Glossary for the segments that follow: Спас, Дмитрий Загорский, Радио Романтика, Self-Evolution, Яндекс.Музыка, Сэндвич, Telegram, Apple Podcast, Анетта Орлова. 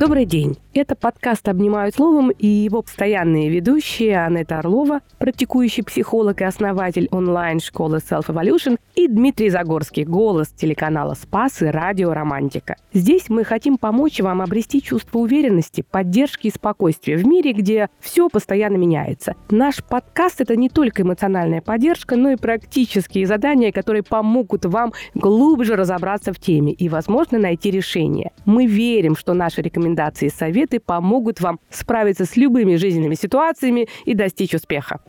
Добрый день! Это подкаст «Обнимаю словом» и его постоянные ведущие Анетта Орлова, практикующий психолог и основатель онлайн-школы Self-Evolution, и Дмитрий Загорский, голос телеканала «Спас» и «Радио Романтика». Здесь мы хотим помочь вам обрести чувство уверенности, поддержки и спокойствия в мире, где все постоянно меняется. Наш подкаст – это не только эмоциональная поддержка, но и практические задания, которые помогут вам глубже разобраться в теме и, возможно, найти решение. Мы верим, что наши рекомендации и советы помогут вам справиться с любыми жизненными ситуациями и достичь успеха.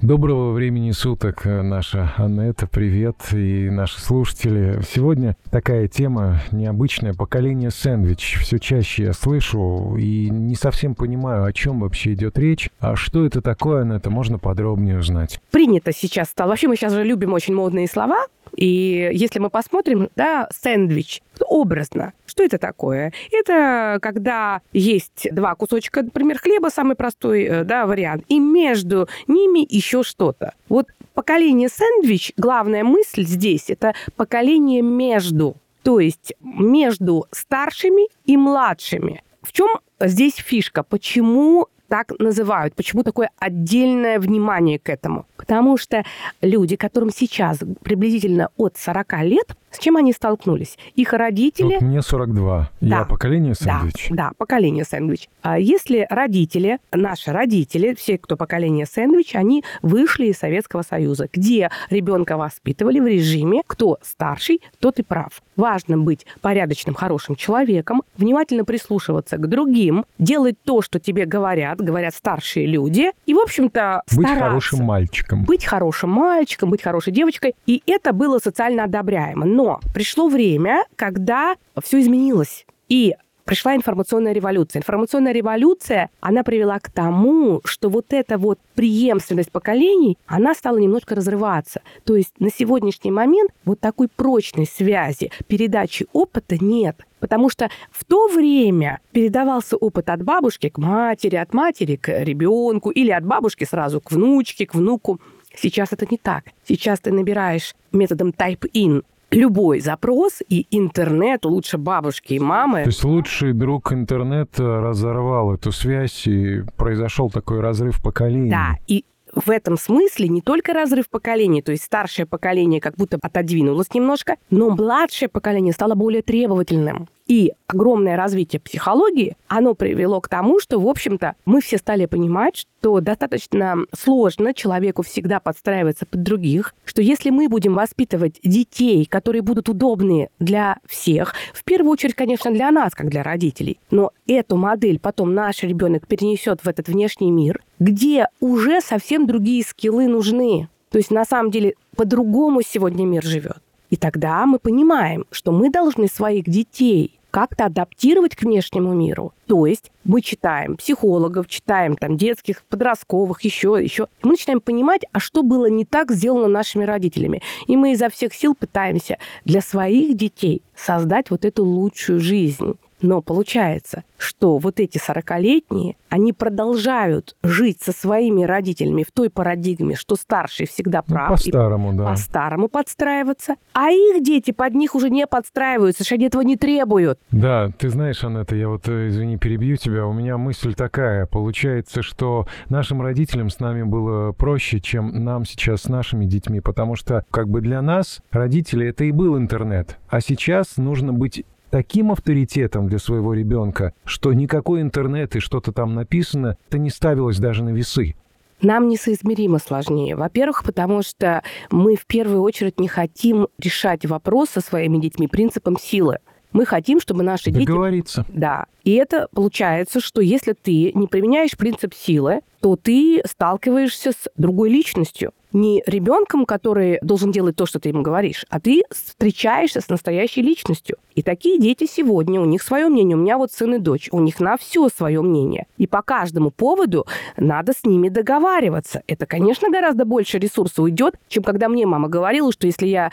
Доброго времени суток, наша Анетта, привет, и наши слушатели. Сегодня такая тема необычная, поколение сэндвич. Все чаще я слышу и не совсем понимаю, о чем вообще идет речь. А что это такое, Анетта, можно подробнее узнать. Принято сейчас стало. Вообще мы сейчас же любим очень модные слова. И если мы посмотрим, да, сэндвич, образно, что это такое? Это когда есть два кусочка, например, хлеба, самый простой, да, вариант, и между ними еще что-то. Вот поколение сэндвич, главная мысль здесь, это поколение между, то есть между старшими и младшими. В чем здесь фишка? Почему так называют? Почему такое отдельное внимание к этому? Потому что люди, которым сейчас приблизительно от 40 лет, с чем они столкнулись? Их родители... Вот мне 42. Да. Я поколение сэндвич. Да, поколение сэндвич. Если родители, наши родители, все, кто поколение сэндвич, они вышли из Советского Союза, где ребенка воспитывали в режиме «кто старший, тот и прав». Важно быть порядочным, хорошим человеком, внимательно прислушиваться к другим, делать то, что тебе говорят старшие люди, и, в общем-то, стараться. Быть хорошим мальчиком. Быть хорошим мальчиком, быть хорошей девочкой. И это было социально одобряемо. Но пришло время, когда все изменилось, и пришла информационная революция. Информационная революция, она привела к тому, что вот эта вот преемственность поколений, она стала немножко разрываться. То есть на сегодняшний момент вот такой прочной связи передачи опыта нет. Потому что в то время передавался опыт от бабушки к матери, от матери к ребенку или от бабушки сразу к внучке, к внуку. Сейчас это не так. Сейчас ты набираешь методом type-in любой запрос, и интернет лучше бабушки и мамы. То есть лучший друг интернета разорвал эту связь, и произошел такой разрыв поколений. Да, и в этом смысле не только разрыв поколений, то есть старшее поколение как будто отодвинулось немножко, но младшее поколение стало более требовательным. И огромное развитие психологии, оно привело к тому, что, в общем-то, мы все стали понимать, что достаточно сложно человеку всегда подстраиваться под других, что если мы будем воспитывать детей, которые будут удобны для всех, в первую очередь, конечно, для нас, как для родителей, но эту модель потом наш ребенок перенесет в этот внешний мир, где уже совсем другие скиллы нужны. То есть, на самом деле, по-другому сегодня мир живет. И тогда мы понимаем, что мы должны своих детей как-то адаптировать к внешнему миру. То есть мы читаем психологов, читаем там детских, подростковых, еще. Мы начинаем понимать, а что было не так сделано нашими родителями. И мы изо всех сил пытаемся для своих детей создать вот эту лучшую жизнь. Но получается, что вот эти 40-летние, они продолжают жить со своими родителями в той парадигме, что старший всегда прав. По-старому, да. По-старому подстраиваться. А их дети под них уже не подстраиваются, что они этого не требуют. Да, ты знаешь, Анетта, я вот, извини, перебью тебя, у меня мысль такая. Получается, что нашим родителям с нами было проще, чем нам сейчас с нашими детьми, потому что как бы для нас, родители, это и был интернет. А сейчас нужно быть таким авторитетом для своего ребенка, что никакой интернет и что-то там написано, это не ставилось даже на весы. Нам несоизмеримо сложнее. Во-первых, потому что мы в первую очередь не хотим решать вопрос со своими детьми принципом силы. Мы хотим, чтобы наши дети... Договориться. Да. И это получается, что если ты не применяешь принцип силы, то ты сталкиваешься с другой личностью. Не ребенком, который должен делать то, что ты ему говоришь, а ты встречаешься с настоящей личностью. И такие дети сегодня, у них свое мнение. У меня вот сын и дочь, у них на все свое мнение. И по каждому поводу надо с ними договариваться. Это, конечно, гораздо больше ресурсов уйдет, чем когда мне мама говорила, что если я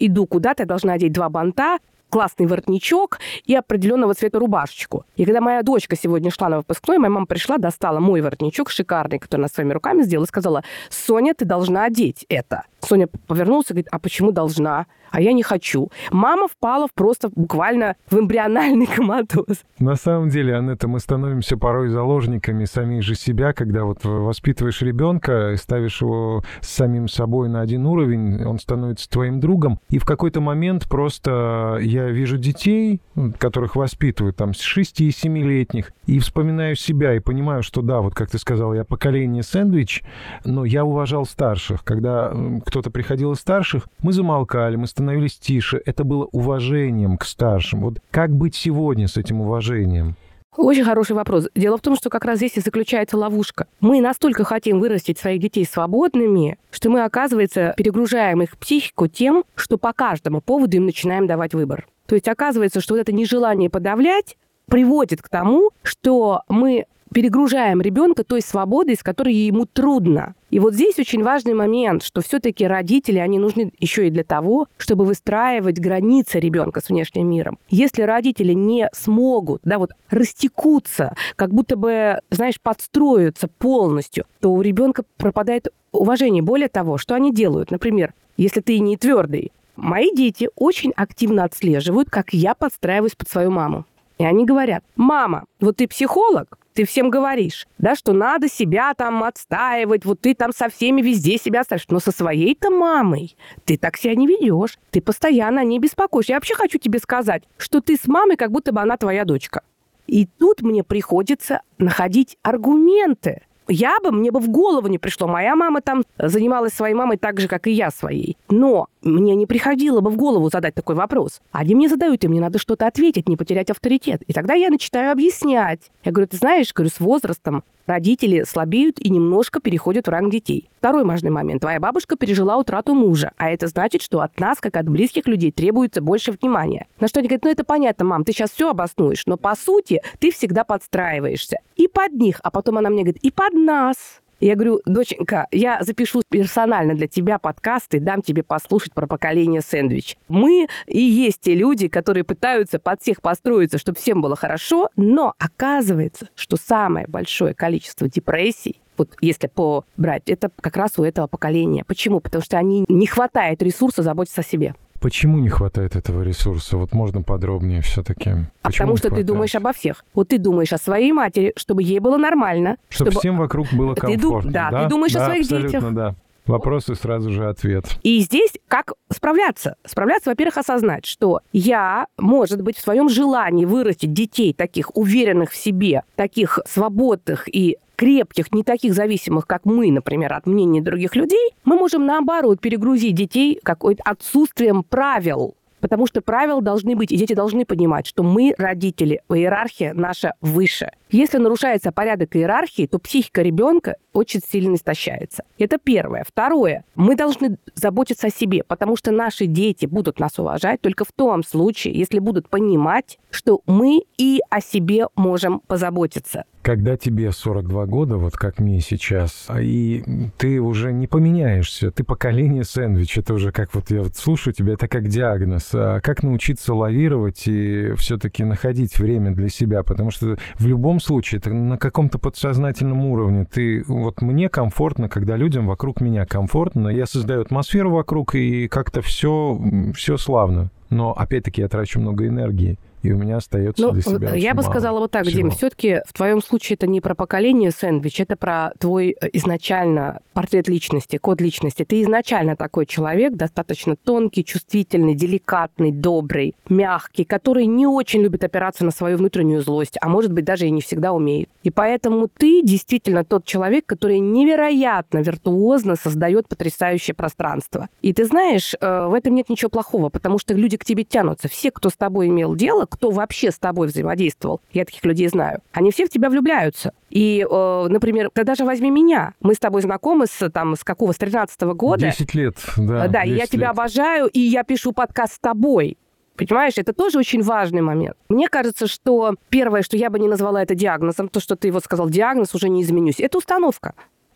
иду куда-то, я должна одеть 2 банта, классный воротничок и определенного цвета рубашечку. И когда моя дочка сегодня шла на выпускной, моя мама пришла, достала мой воротничок шикарный, который она своими руками сделала, и сказала: «Соня, ты должна одеть это». Соня повернулась и говорит, а почему должна? А я не хочу. Мама впала просто буквально в эмбриональный коматоз. На самом деле, Анетта, мы становимся порой заложниками самих же себя, когда вот воспитываешь ребенка и ставишь его с самим собой на один уровень, он становится твоим другом. И в какой-то момент просто я вижу детей, которых воспитываю там с 6- и 7-летних, и вспоминаю себя, и понимаю, что да, вот как ты сказал, я поколение Сэндвич, но я уважал старших. Когда кто-то приходил из старших, мы замолкали, мы становились тише. Это было уважением к старшим. Вот как быть сегодня с этим уважением? Очень хороший вопрос. Дело в том, что как раз здесь и заключается ловушка. Мы настолько хотим вырастить своих детей свободными, что мы, оказывается, перегружаем их психику тем, что по каждому поводу им начинаем давать выбор. То есть оказывается, что вот это нежелание подавлять приводит к тому, что мы перегружаем ребенка той свободой, с которой ему трудно. И вот здесь очень важный момент, что все-таки родители, они нужны еще и для того, чтобы выстраивать границы ребенка с внешним миром. Если родители не смогут, да, вот растекутся, как будто бы, знаешь, подстроятся полностью, то у ребенка пропадает уважение. Более того, что они делают, например, если ты не твердый, мои дети очень активно отслеживают, как я подстраиваюсь под свою маму. И они говорят, мама, вот ты психолог, ты всем говоришь, да, что надо себя там отстаивать, вот ты там со всеми везде себя отстаиваешь, но со своей-то мамой ты так себя не ведешь, ты постоянно о ней беспокоишься. Я вообще хочу тебе сказать, что ты с мамой, как будто бы она твоя дочка. И тут мне приходится находить аргументы. Мне бы в голову не пришло. Моя мама там занималась своей мамой так же, как и я своей. Но мне не приходило бы в голову задать такой вопрос. Они мне задают, и мне надо что-то ответить, не потерять авторитет. И тогда я начинаю объяснять. Я говорю, ты знаешь, с возрастом родители слабеют и немножко переходят в ранг детей. Второй важный момент. Твоя бабушка пережила утрату мужа. А это значит, что от нас, как от близких людей, требуется больше внимания. На что они говорят, это понятно, мам, ты сейчас все обоснуешь, но по сути ты всегда подстраиваешься. И под них. А потом она мне говорит, и под нас. Я говорю, доченька, я запишу персонально для тебя подкаст и дам тебе послушать про поколение Сэндвич. Мы и есть те люди, которые пытаются под всех построиться, чтобы всем было хорошо, но оказывается, что самое большое количество депрессий, вот если брать, это как раз у этого поколения. Почему? Потому что они не хватает ресурса заботиться о себе. Почему не хватает этого ресурса? Вот можно подробнее все-таки. Потому что ты думаешь обо всех. Вот ты думаешь о своей матери, чтобы ей было нормально. Чтобы всем вокруг было комфортно. Да, ты думаешь о своих детях. Да. Вопрос и сразу же ответ. И здесь как справляться? Справляться, во-первых, осознать, что я, может быть, в своем желании вырастить детей таких уверенных в себе, таких свободных и крепких, не таких зависимых, как мы, например, от мнения других людей, мы можем, наоборот, перегрузить детей какой-то отсутствием правил. Потому что правила должны быть, и дети должны понимать, что мы, родители, иерархия наша выше. Если нарушается порядок иерархии, то психика ребенка очень сильно истощается. Это первое. Второе. Мы должны заботиться о себе, потому что наши дети будут нас уважать только в том случае, если будут понимать, что мы и о себе можем позаботиться. Когда тебе 42 года, вот как мне сейчас, и ты уже не поменяешься, ты поколение Сэндвич, это уже как вот я вот слушаю тебя, это как диагноз. А как научиться лавировать и все-таки находить время для себя? Потому что в любом случае, это на каком-то подсознательном уровне. Вот мне комфортно, когда людям вокруг меня комфортно, я создаю атмосферу вокруг, и как-то все славно. Но опять-таки я трачу много энергии. И у меня остается для себя очень мало. Сказала вот так, Дим, все-таки в твоем случае это не про поколение Сэндвич, это про твой изначально портрет личности, код личности. Ты изначально такой человек, достаточно тонкий, чувствительный, деликатный, добрый, мягкий, который не очень любит опираться на свою внутреннюю злость, а может быть даже и не всегда умеет. И поэтому ты действительно тот человек, который невероятно виртуозно создает потрясающее пространство. И ты знаешь, в этом нет ничего плохого, потому что люди к тебе тянутся. Все, кто с тобой имел дело, кто вообще с тобой взаимодействовал, я таких людей знаю, они все в тебя влюбляются. И, например, ты даже возьми меня. Мы с тобой знакомы с 13-го года. 10 лет, да. Да, и я тебя обожаю, и я пишу подкаст с тобой. Понимаешь, это тоже очень важный момент. Мне кажется, что первое, что я бы не назвала это диагнозом, то, что ты вот сказал, диагноз, уже не изменюсь, это установка.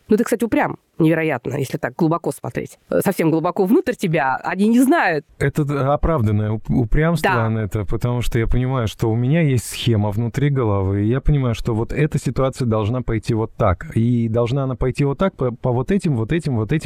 Ну, ты, кстати, упрям. невероятно, если так глубоко смотреть. Совсем глубоко внутрь тебя, они не знают. Это оправданное упрямство, да. Анетта, потому что я понимаю, что у меня есть схема внутри головы, и я понимаю, что вот эта ситуация должна пойти вот так, и должна она пойти вот так по вот этим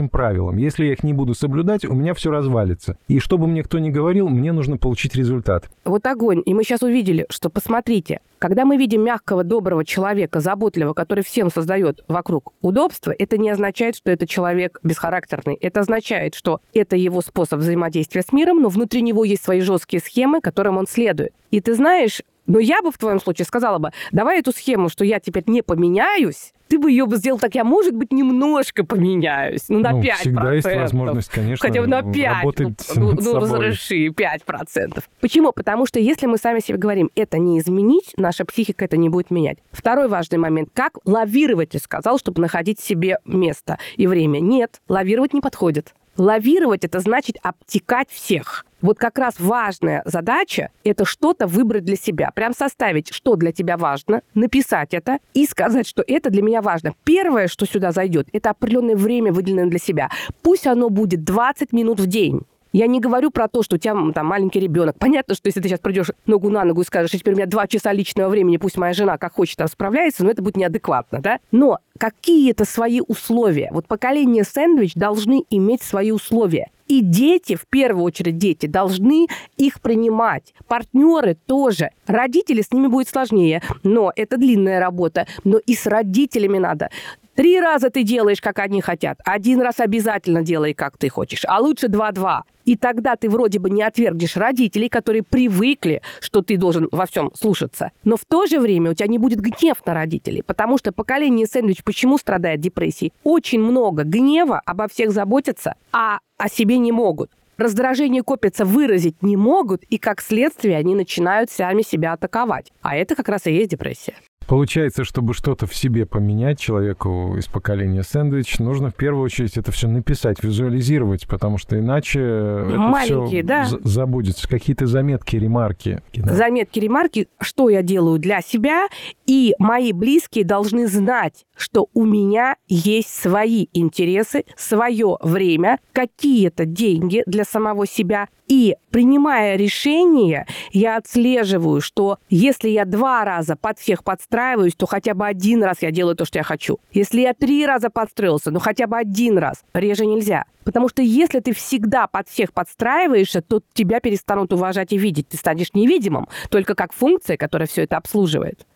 правилам. Если я их не буду соблюдать, у меня все развалится. И что бы мне кто ни говорил, мне нужно получить результат. Вот огонь. И мы сейчас увидели, что, посмотрите, когда мы видим мягкого, доброго человека, заботливого, который всем создает вокруг удобства, это не означает, что это человек бесхарактерный. Это означает, что это его способ взаимодействия с миром, но внутри него есть свои жесткие схемы, которым он следует. И ты знаешь, ну я бы в твоем случае сказала бы, давай эту схему, что я теперь не поменяюсь, ты бы ее сделал так, я, может быть, немножко поменяюсь, ну, на 5%. Всегда есть возможность, конечно, хотя бы на 5%, работать над собой. Разреши 5%. Почему? Потому что если мы сами себе говорим, это не изменить, наша психика это не будет менять. Второй важный момент, как лавировать, ты сказал, чтобы находить себе место и время. Нет, лавировать не подходит. Лавировать – это значит обтекать всех. Вот как раз важная задача – это что-то выбрать для себя. Прям составить, что для тебя важно, написать это и сказать, что это для меня важно. Первое, что сюда зайдет, это определенное время, выделенное для себя. Пусть оно будет 20 минут в день. Я не говорю про то, что у тебя там маленький ребенок. Понятно, что если ты сейчас придешь ногу на ногу и скажешь, что теперь у меня 2 часа личного времени, пусть моя жена как хочет там справляется, но это будет неадекватно, да? Но какие-то свои условия. Вот поколение «Сэндвич» должны иметь свои условия. И дети, в первую очередь дети, должны их принимать. Партнеры тоже. Родители, с ними будет сложнее, но это длинная работа. Но и с родителями надо. 3 раза ты делаешь, как они хотят. 1 раз обязательно делай, как ты хочешь. А лучше 2-2. И тогда ты вроде бы не отвергнешь родителей, которые привыкли, что ты должен во всем слушаться. Но в то же время у тебя не будет гнев на родителей. Потому что поколение «Сэндвич» почему страдает депрессией? Очень много гнева, обо всех заботятся, а о себе не могут. Раздражение копится, выразить не могут, и как следствие они начинают сами себя атаковать. А это как раз и есть депрессия. Получается, чтобы что-то в себе поменять человеку из поколения «Сэндвич», нужно в первую очередь это все написать, визуализировать, потому что иначе маленькие, это все да? забудется. Какие-то заметки, ремарки. Да. Заметки, ремарки, что я делаю для себя, и мои близкие должны знать, что у меня есть свои интересы, свое время, какие-то деньги для самого себя. И, принимая решение, я отслеживаю, что если я 2 раза под всех подстраиваюсь, то хотя бы 1 раз я делаю то, что я хочу. Если я 3 раза подстроился, ну хотя бы 1 раз. Реже нельзя. Потому что если ты всегда под всех подстраиваешься, то тебя перестанут уважать и видеть. Ты станешь невидимым, только как функция, которая все это обслуживает.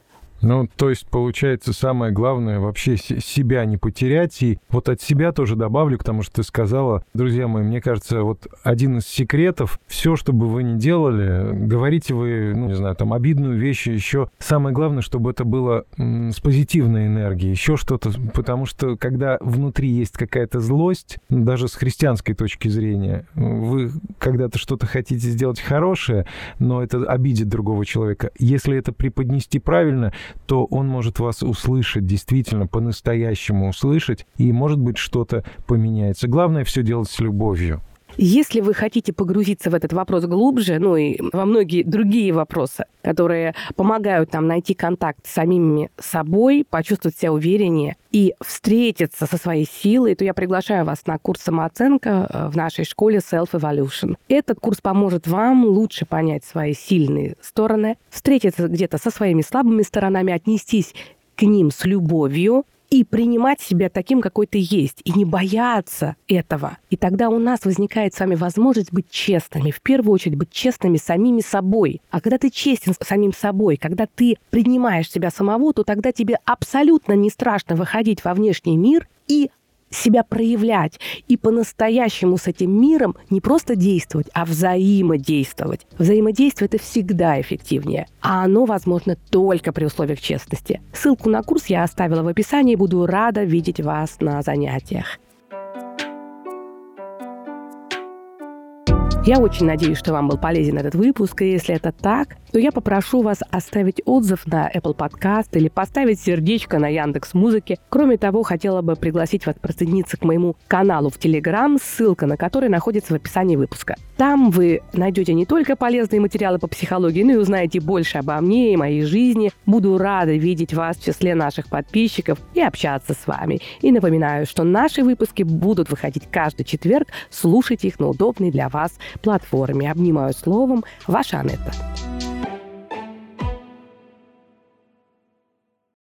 Ну, то есть, получается, самое главное вообще себя не потерять. И вот от себя тоже добавлю, потому что ты сказала, друзья мои, мне кажется, вот один из секретов, все, что бы вы ни делали, говорите вы, ну, не знаю, там, обидную вещь, еще самое главное, чтобы это было с позитивной энергией, еще что-то, потому что, когда внутри есть какая-то злость, даже с христианской точки зрения, вы когда-то что-то хотите сделать хорошее, но это обидит другого человека. Если это преподнести правильно, то он может вас услышать, действительно, по-настоящему услышать, и, может быть, что-то поменяется. Главное, все делать с любовью. Если вы хотите погрузиться в этот вопрос глубже, ну и во многие другие вопросы, которые помогают нам найти контакт с самими собой, почувствовать себя увереннее и встретиться со своей силой, то я приглашаю вас на курс «Самооценка» в нашей школе Self-Evolution. Этот курс поможет вам лучше понять свои сильные стороны, встретиться где-то со своими слабыми сторонами, отнестись к ним с любовью, и принимать себя таким, какой ты есть, и не бояться этого. И тогда у нас возникает с вами возможность быть честными. В первую очередь быть честными самими собой. А когда ты честен с самим собой, когда ты принимаешь себя самого, то тогда тебе абсолютно не страшно выходить во внешний мир и себя проявлять. И по-настоящему с этим миром не просто действовать, а взаимодействовать. Взаимодействие – это всегда эффективнее. А оно возможно только при условиях честности. Ссылку на курс я оставила в описании. Буду рада видеть вас на занятиях. Я очень надеюсь, что вам был полезен этот выпуск, и если это так, то я попрошу вас оставить отзыв на Apple Podcast или поставить сердечко на Яндекс.Музыке. Кроме того, хотела бы пригласить вас присоединиться к моему каналу в Telegram, ссылка на который находится в описании выпуска. Там вы найдете не только полезные материалы по психологии, но и узнаете больше обо мне и моей жизни. Буду рада видеть вас в числе наших подписчиков и общаться с вами. И напоминаю, что наши выпуски будут выходить каждый четверг. Слушайте их на удобной для вас платформе. Обнимаю словом, ваша Анетта.